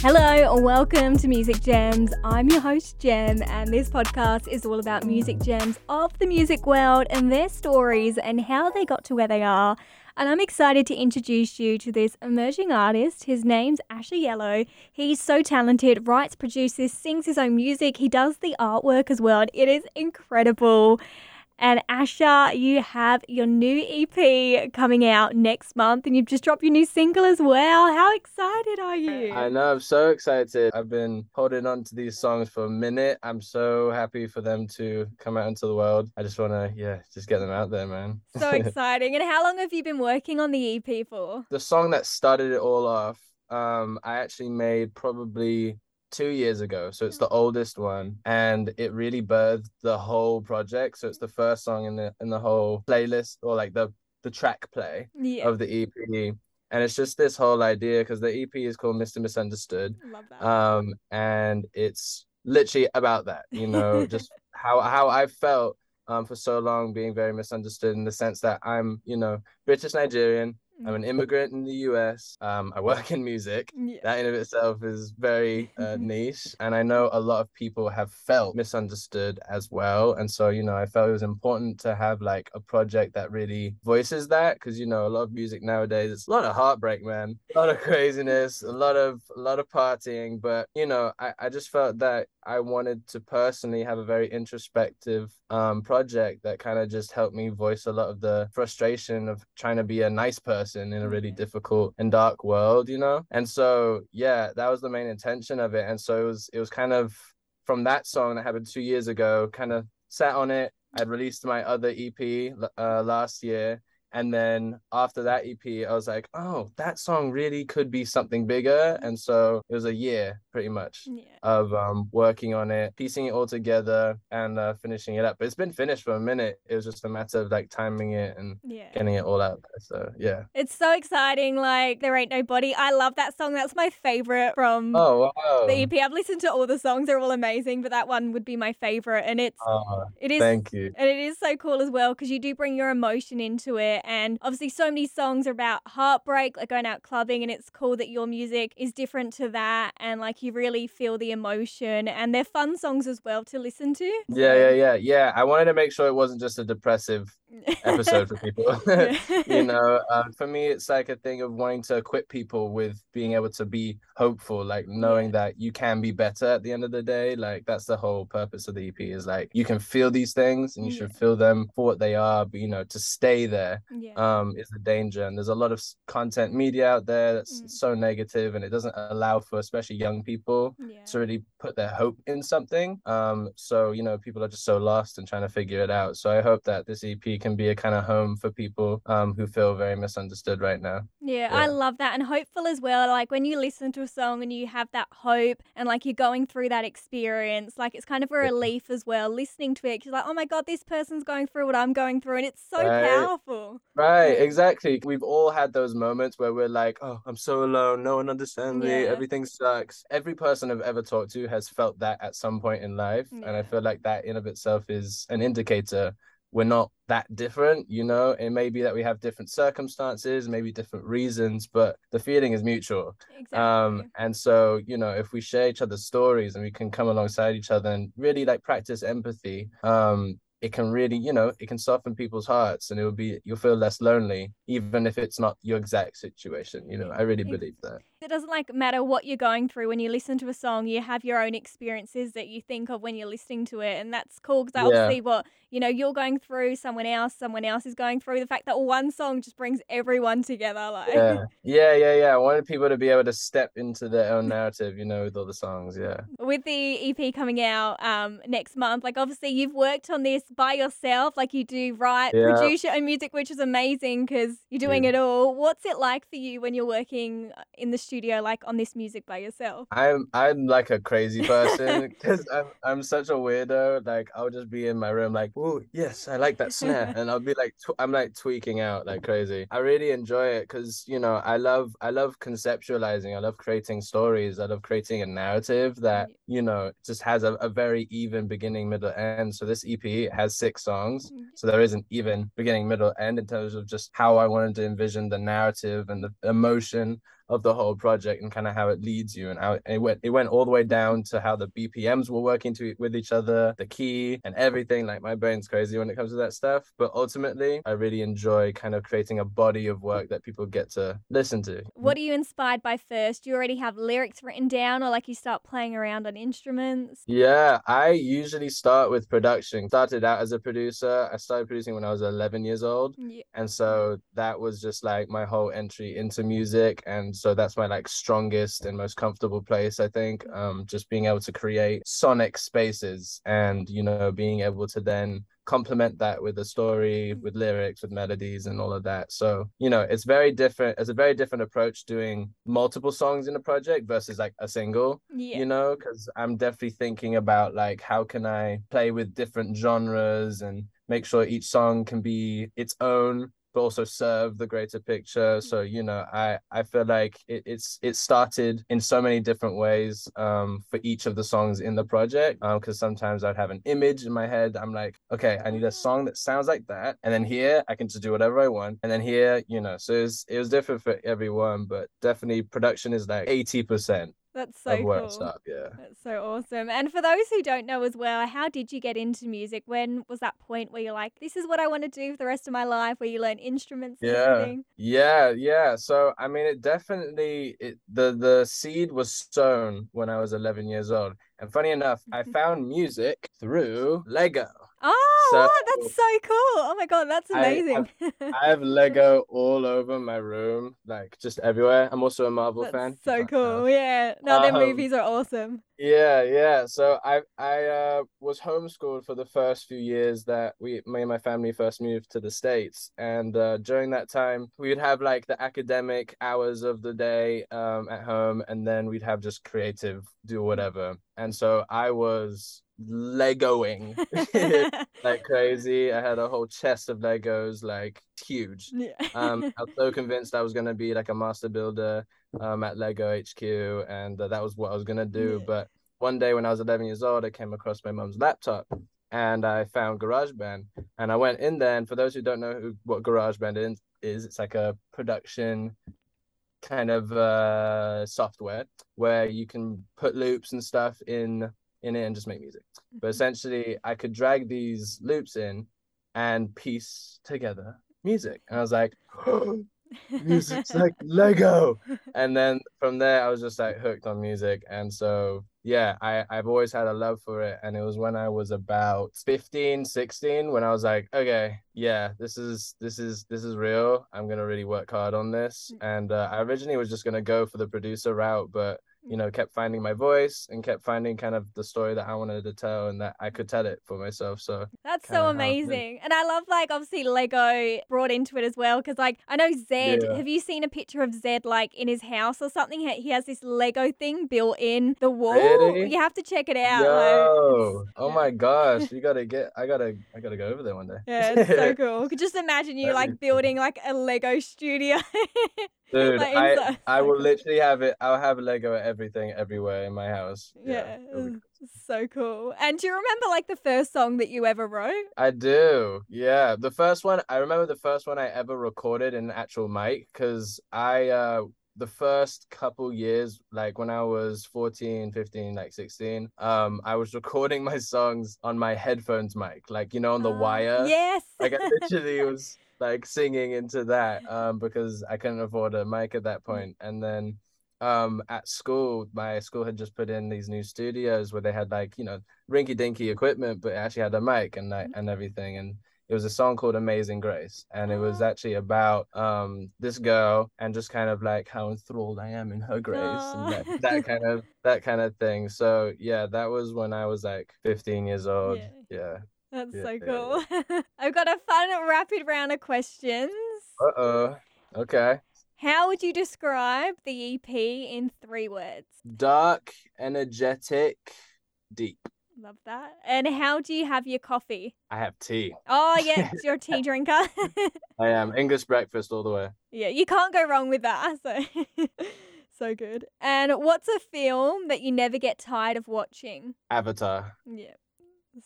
Hello, welcome to Music Gems. I'm your host, Gem, and this podcast is all about music gems of the music world and their stories and how they got to where they are. And I'm excited to introduce you to this emerging artist. His name's Asha Yellow. He's so talented, writes, produces, sings his own music. He does the artwork as well. It is incredible. And Asha, you have your new EP coming out next month and you've just dropped your new single as well. How excited are you? I know, I'm so excited. I've been holding on to these songs for a minute. I'm so happy for them to come out into the world. I just want to, just get them out there, man. So exciting. And how long have you been working on the EP for? The song that started it all off, I actually made probably 2 years ago, so it's the oldest one, and it really birthed the whole project. So it's the first song in the whole playlist, or like the track play of the EP. And it's just this whole idea, because the EP is called Mr. Misunderstood. Love that. And it's literally about that, just how I felt for so long, being very misunderstood, in the sense that I'm British Nigerian. I'm an immigrant in the US. I work in music. Yeah. That in of itself is very niche. And I know a lot of people have felt misunderstood as well. And so, I felt it was important to have like a project that really voices that, because, a lot of music nowadays, it's a lot of heartbreak, man. A lot of craziness, a lot of partying. But, I just felt that I wanted to personally have a very introspective project that kind of just helped me voice a lot of the frustration of trying to be a nice person in a really difficult and dark world, And so, that was the main intention of it. And so it was kind of from that song that happened 2 years ago, kind of sat on it. I'd released my other EP last year. And then after that EP, I was like, oh, that song really could be something bigger. And so it was a year pretty much of working on it, piecing it all together and finishing it up. But it's been finished for a minute. It was just a matter of like timing it and getting it all out there. So, yeah. It's so exciting. Like, There Ain't Nobody. I love that song. That's my favorite from the EP. I've listened to all the songs. They're all amazing. But that one would be my favorite. And it is. Thank you. And it is so cool as well, because you do bring your emotion into it. And obviously so many songs are about heartbreak, like going out clubbing, and it's cool that your music is different to that, and like you really feel the emotion, and they're fun songs as well to listen to. Yeah. I wanted to make sure it wasn't just a depressive episode for people. For me it's like a thing of wanting to equip people with being able to be hopeful, like knowing that you can be better at the end of the day. Like that's the whole purpose of the EP, is like you can feel these things and you should feel them for what they are, but to stay there is the danger. And there's a lot of content media out there that's so negative, and it doesn't allow for especially young people to really put their hope in something. So people are just so lost and trying to figure it out. So I hope that this EP can be a kind of home for people who feel very misunderstood right now. I love that. And hopeful as well, like when you listen to a song and you have that hope and like you're going through that experience, like it's kind of a relief as well listening to it. You're like, oh my god, this person's going through what I'm going through, and it's so powerful. Exactly. We've all had those moments where we're like, oh, I'm so alone, no one understands me, everything sucks. Every person I've ever talked to has felt that at some point in life. And I feel like that in of itself is an indicator we're not that different, It may be that we have different circumstances, maybe different reasons, but the feeling is mutual. Exactly. And so, if we share each other's stories and we can come alongside each other and really like practice empathy, it can really, it can soften people's hearts, and you'll feel less lonely, even if it's not your exact situation. I really believe that. It doesn't matter what you're going through. When you listen to a song, you have your own experiences that you think of when you're listening to it. And that's cool, because obviously what, you're going through, someone else is going through. The fact that one song just brings everyone together. I wanted people to be able to step into their own narrative, with all the songs. With the EP coming out next month, obviously you've worked on this by yourself, you do write, produce your own music, which is amazing because you're doing it all. What's it like for you when you're working in the studio like on this music by yourself? I'm like a crazy person because I'm such a weirdo. Like I'll just be in my room like, oh yes, I like that snare, and I'll be like, I'm like tweaking out like crazy. I really enjoy it because, you know, I love conceptualizing. I love creating stories. I love creating a narrative that, you know, just has a very even beginning, middle, end. So this EP has 6 songs, so there is an even beginning, middle, end in terms of just how I wanted to envision the narrative and the emotion of the whole project and kind of how it leads you, and how it went all the way down to how the BPMs were working with each other, the key and everything. Like my brain's crazy when it comes to that stuff, but ultimately I really enjoy kind of creating a body of work that people get to listen to. What are you inspired by first? Do you already have lyrics written down, or like you start playing around on instruments? Yeah, I usually start with production. Started out as a producer. I started producing when I was 11 years old, and so that was just like my whole entry into music. And so that's my like strongest and most comfortable place, I think, just being able to create sonic spaces and, you know, being able to then complement that with a story, with lyrics, with melodies and all of that. So, you know, it's very different. It's a very different approach doing multiple songs in a project versus like a single, you know, because I'm definitely thinking about like, how can I play with different genres and make sure each song can be its own, but also serve the greater picture. So, you know, I feel like it started in so many different ways for each of the songs in the project, because sometimes I'd have an image in my head. I'm like, okay, I need a song that sounds like that, and then here I can just do whatever I want, and then here, you know. So it was different for everyone, but definitely production is like 80%. That's so cool. Up, yeah. That's so awesome. And for those who don't know as well, how did you get into music? When was that point where you're like, this is what I want to do for the rest of my life, where you learn instruments and everything? Yeah. So, I mean, it definitely, the seed was sown when I was 11 years old. And funny enough, I found music through Lego. Oh, so, wow, that's so cool. Oh my God, that's amazing. I have Lego all over my room, like just everywhere. I'm also a Marvel fan. So cool, yeah. No, their movies are awesome. Yeah. So I was homeschooled for the first few years that me and my family first moved to the States. And during that time, we would have like the academic hours of the day at home, and then we'd have just creative, do whatever. And so I was Legoing like crazy. I had a whole chest of Legos, like huge. I was so convinced I was going to be like a master builder at Lego HQ, and that was what I was going to do. But one day when I was 11 years old, I came across my mom's laptop and I found GarageBand, and I went in there. And for those who don't know what GarageBand is, it's like a production kind of software where you can put loops and stuff in it and just make music. But essentially I could drag these loops in and piece together music, and I was like, oh, music's like Lego. And then from there I was just like hooked on music. And so yeah, I've always had a love for it. And it was when I was about 15, 16 when I was like, okay, yeah, this is real. I'm gonna really work hard on this. And I originally was just gonna go for the producer route, but you know, kept finding my voice and kept finding kind of the story that I wanted to tell and that I could tell it for myself. So that's so amazing. And I love, like, obviously Lego brought into it as well, because like I know Zed, have you seen a picture of Zed like in his house or something? He has this Lego thing built in the wall. Really? You have to check it out. Yo. Like, oh my gosh, I gotta go over there one day. Yeah, it's so cool. Just imagine you like building like a Lego studio. Dude, like, I will literally have it. I'll have Lego at everything, everywhere in my house. Yeah. So cool. And do you remember like the first song that you ever wrote? I do. Yeah. The first one, I remember the first one I ever recorded in an actual mic, because the first couple years, like when I was 14, 15, like 16, I was recording my songs on my headphones mic, like, you know, on the wire. Yes. Like I literally was like singing into that because I couldn't afford a mic at that point. And then at school, my school had just put in these new studios where they had like, you know, rinky dinky equipment, but it actually had a mic and everything. And it was a song called Amazing Grace. And it was actually about this girl and just kind of like how enthralled I am in her grace and that kind of thing. So yeah, that was when I was like 15 years old. Yeah. That's so cool. I've got a fun rapid round of questions. Okay. How would you describe the EP in 3 words? Dark, energetic, deep. Love that. And how do you have your coffee? I have tea. Oh, yes, you're a tea drinker. I am. English breakfast all the way. Yeah, you can't go wrong with that. So good. And what's a film that you never get tired of watching? Avatar. Yeah,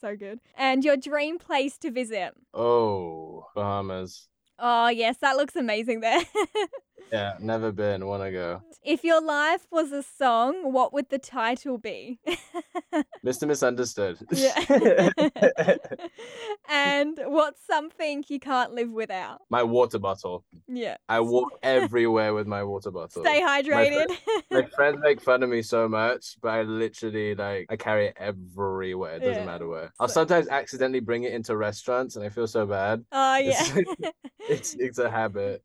so good. And your dream place to visit? Oh, Bahamas. Oh, yes, that looks amazing there. Yeah, never been. Want to go. If your life was a song, what would the title be? Mr. Misunderstood. Yeah. And what's something you can't live without? My water bottle. Yeah. I walk everywhere with my water bottle. Stay hydrated. My friends make fun of me so much, but I literally, I carry it everywhere. It doesn't matter where. I'll sometimes accidentally bring it into restaurants, and I feel so bad. Oh, yeah. It's a habit.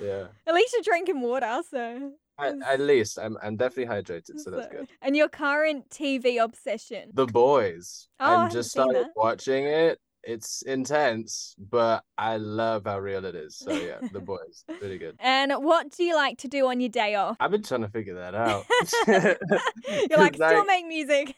Yeah. At least you're drinking water, so. At least I'm definitely hydrated, so that's good. And your current TV obsession? The Boys. Oh, I just started watching it. It's intense, but I love how real it is. So yeah, The Boys, really good. And what do you like to do on your day off? I've been trying to figure that out. You're like, still make music.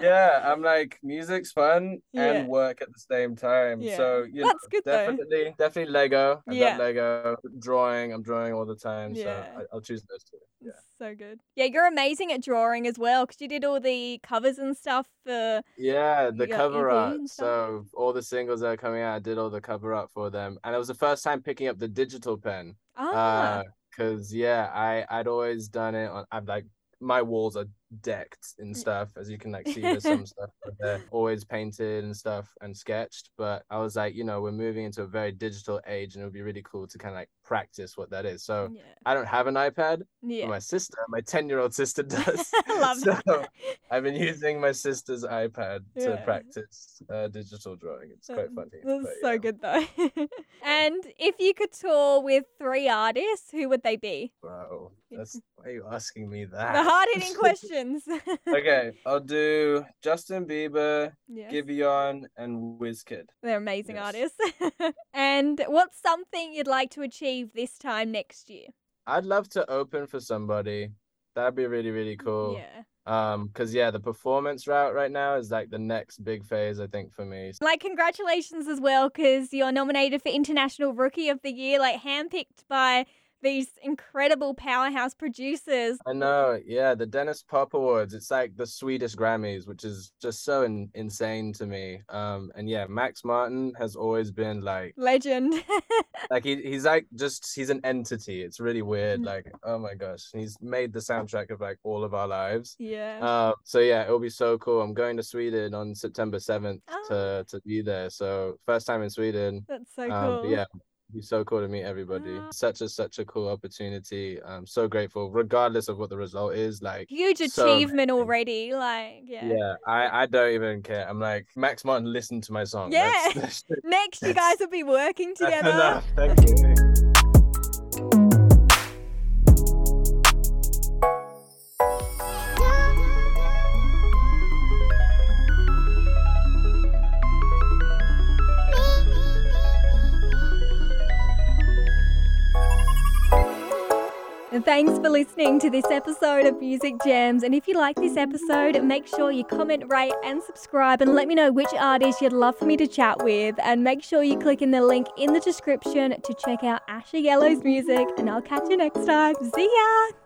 Yeah, I'm like, music's fun and work at the same time. Yeah. So you that's know, good definitely Lego. I love Lego. Drawing, I'm drawing all the time. Yeah. So I'll choose those two. Yeah. So good. Yeah, you're amazing at drawing as well because you did all the covers and stuff for. Yeah, the cover art. So all the singles that are coming out, I did all the cover art for them. And it was the first time picking up the digital pen. Ah. Because, I'd always done it on. I'm like, my walls are decked and stuff, as you can see, there's some stuff there, always painted and stuff and sketched. But I was like, we're moving into a very digital age, and it would be really cool to kind of practice what that is. So I don't have an iPad. Yeah. My sister, my 10-year-old sister does. Love that. I've been using my sister's iPad to practice digital drawing. It's quite funny. That's so good though. And if you could tour with 3 artists, who would they be? Bro, why are you asking me that? The hard-hitting question. Okay, I'll do Justin Bieber, Giveon, and Wizkid. They're amazing artists. And what's something you'd like to achieve this time next year? I'd love to open for somebody. That'd be really, really cool. Yeah. Because the performance route right now is the next big phase, I think, for me. Congratulations as well, because you're nominated for International Rookie of the Year, handpicked by these incredible powerhouse producers. I know, the Dennis Pop Awards. It's the Swedish Grammys, which is just so insane to me. Max Martin has always been legend. He's an entity. It's really weird. Oh my gosh, he's made the soundtrack of all of our lives. Yeah. It'll be so cool. I'm going to Sweden on September 7th to be there. So first time in Sweden. That's so cool. It'd be so cool to meet everybody. Such a cool opportunity. I'm so grateful, regardless of what the result is. Huge achievement already. Yeah, I don't even care. I'm like, Max Martin, listen to my song. Yeah. That's next, you guys will be working together. Thank you. Thanks for listening to this episode of Music Jams. And if you like this episode, make sure you comment, rate and subscribe and let me know which artist you'd love for me to chat with. And make sure you click in the link in the description to check out Asha Yellow's music. And I'll catch you next time. See ya!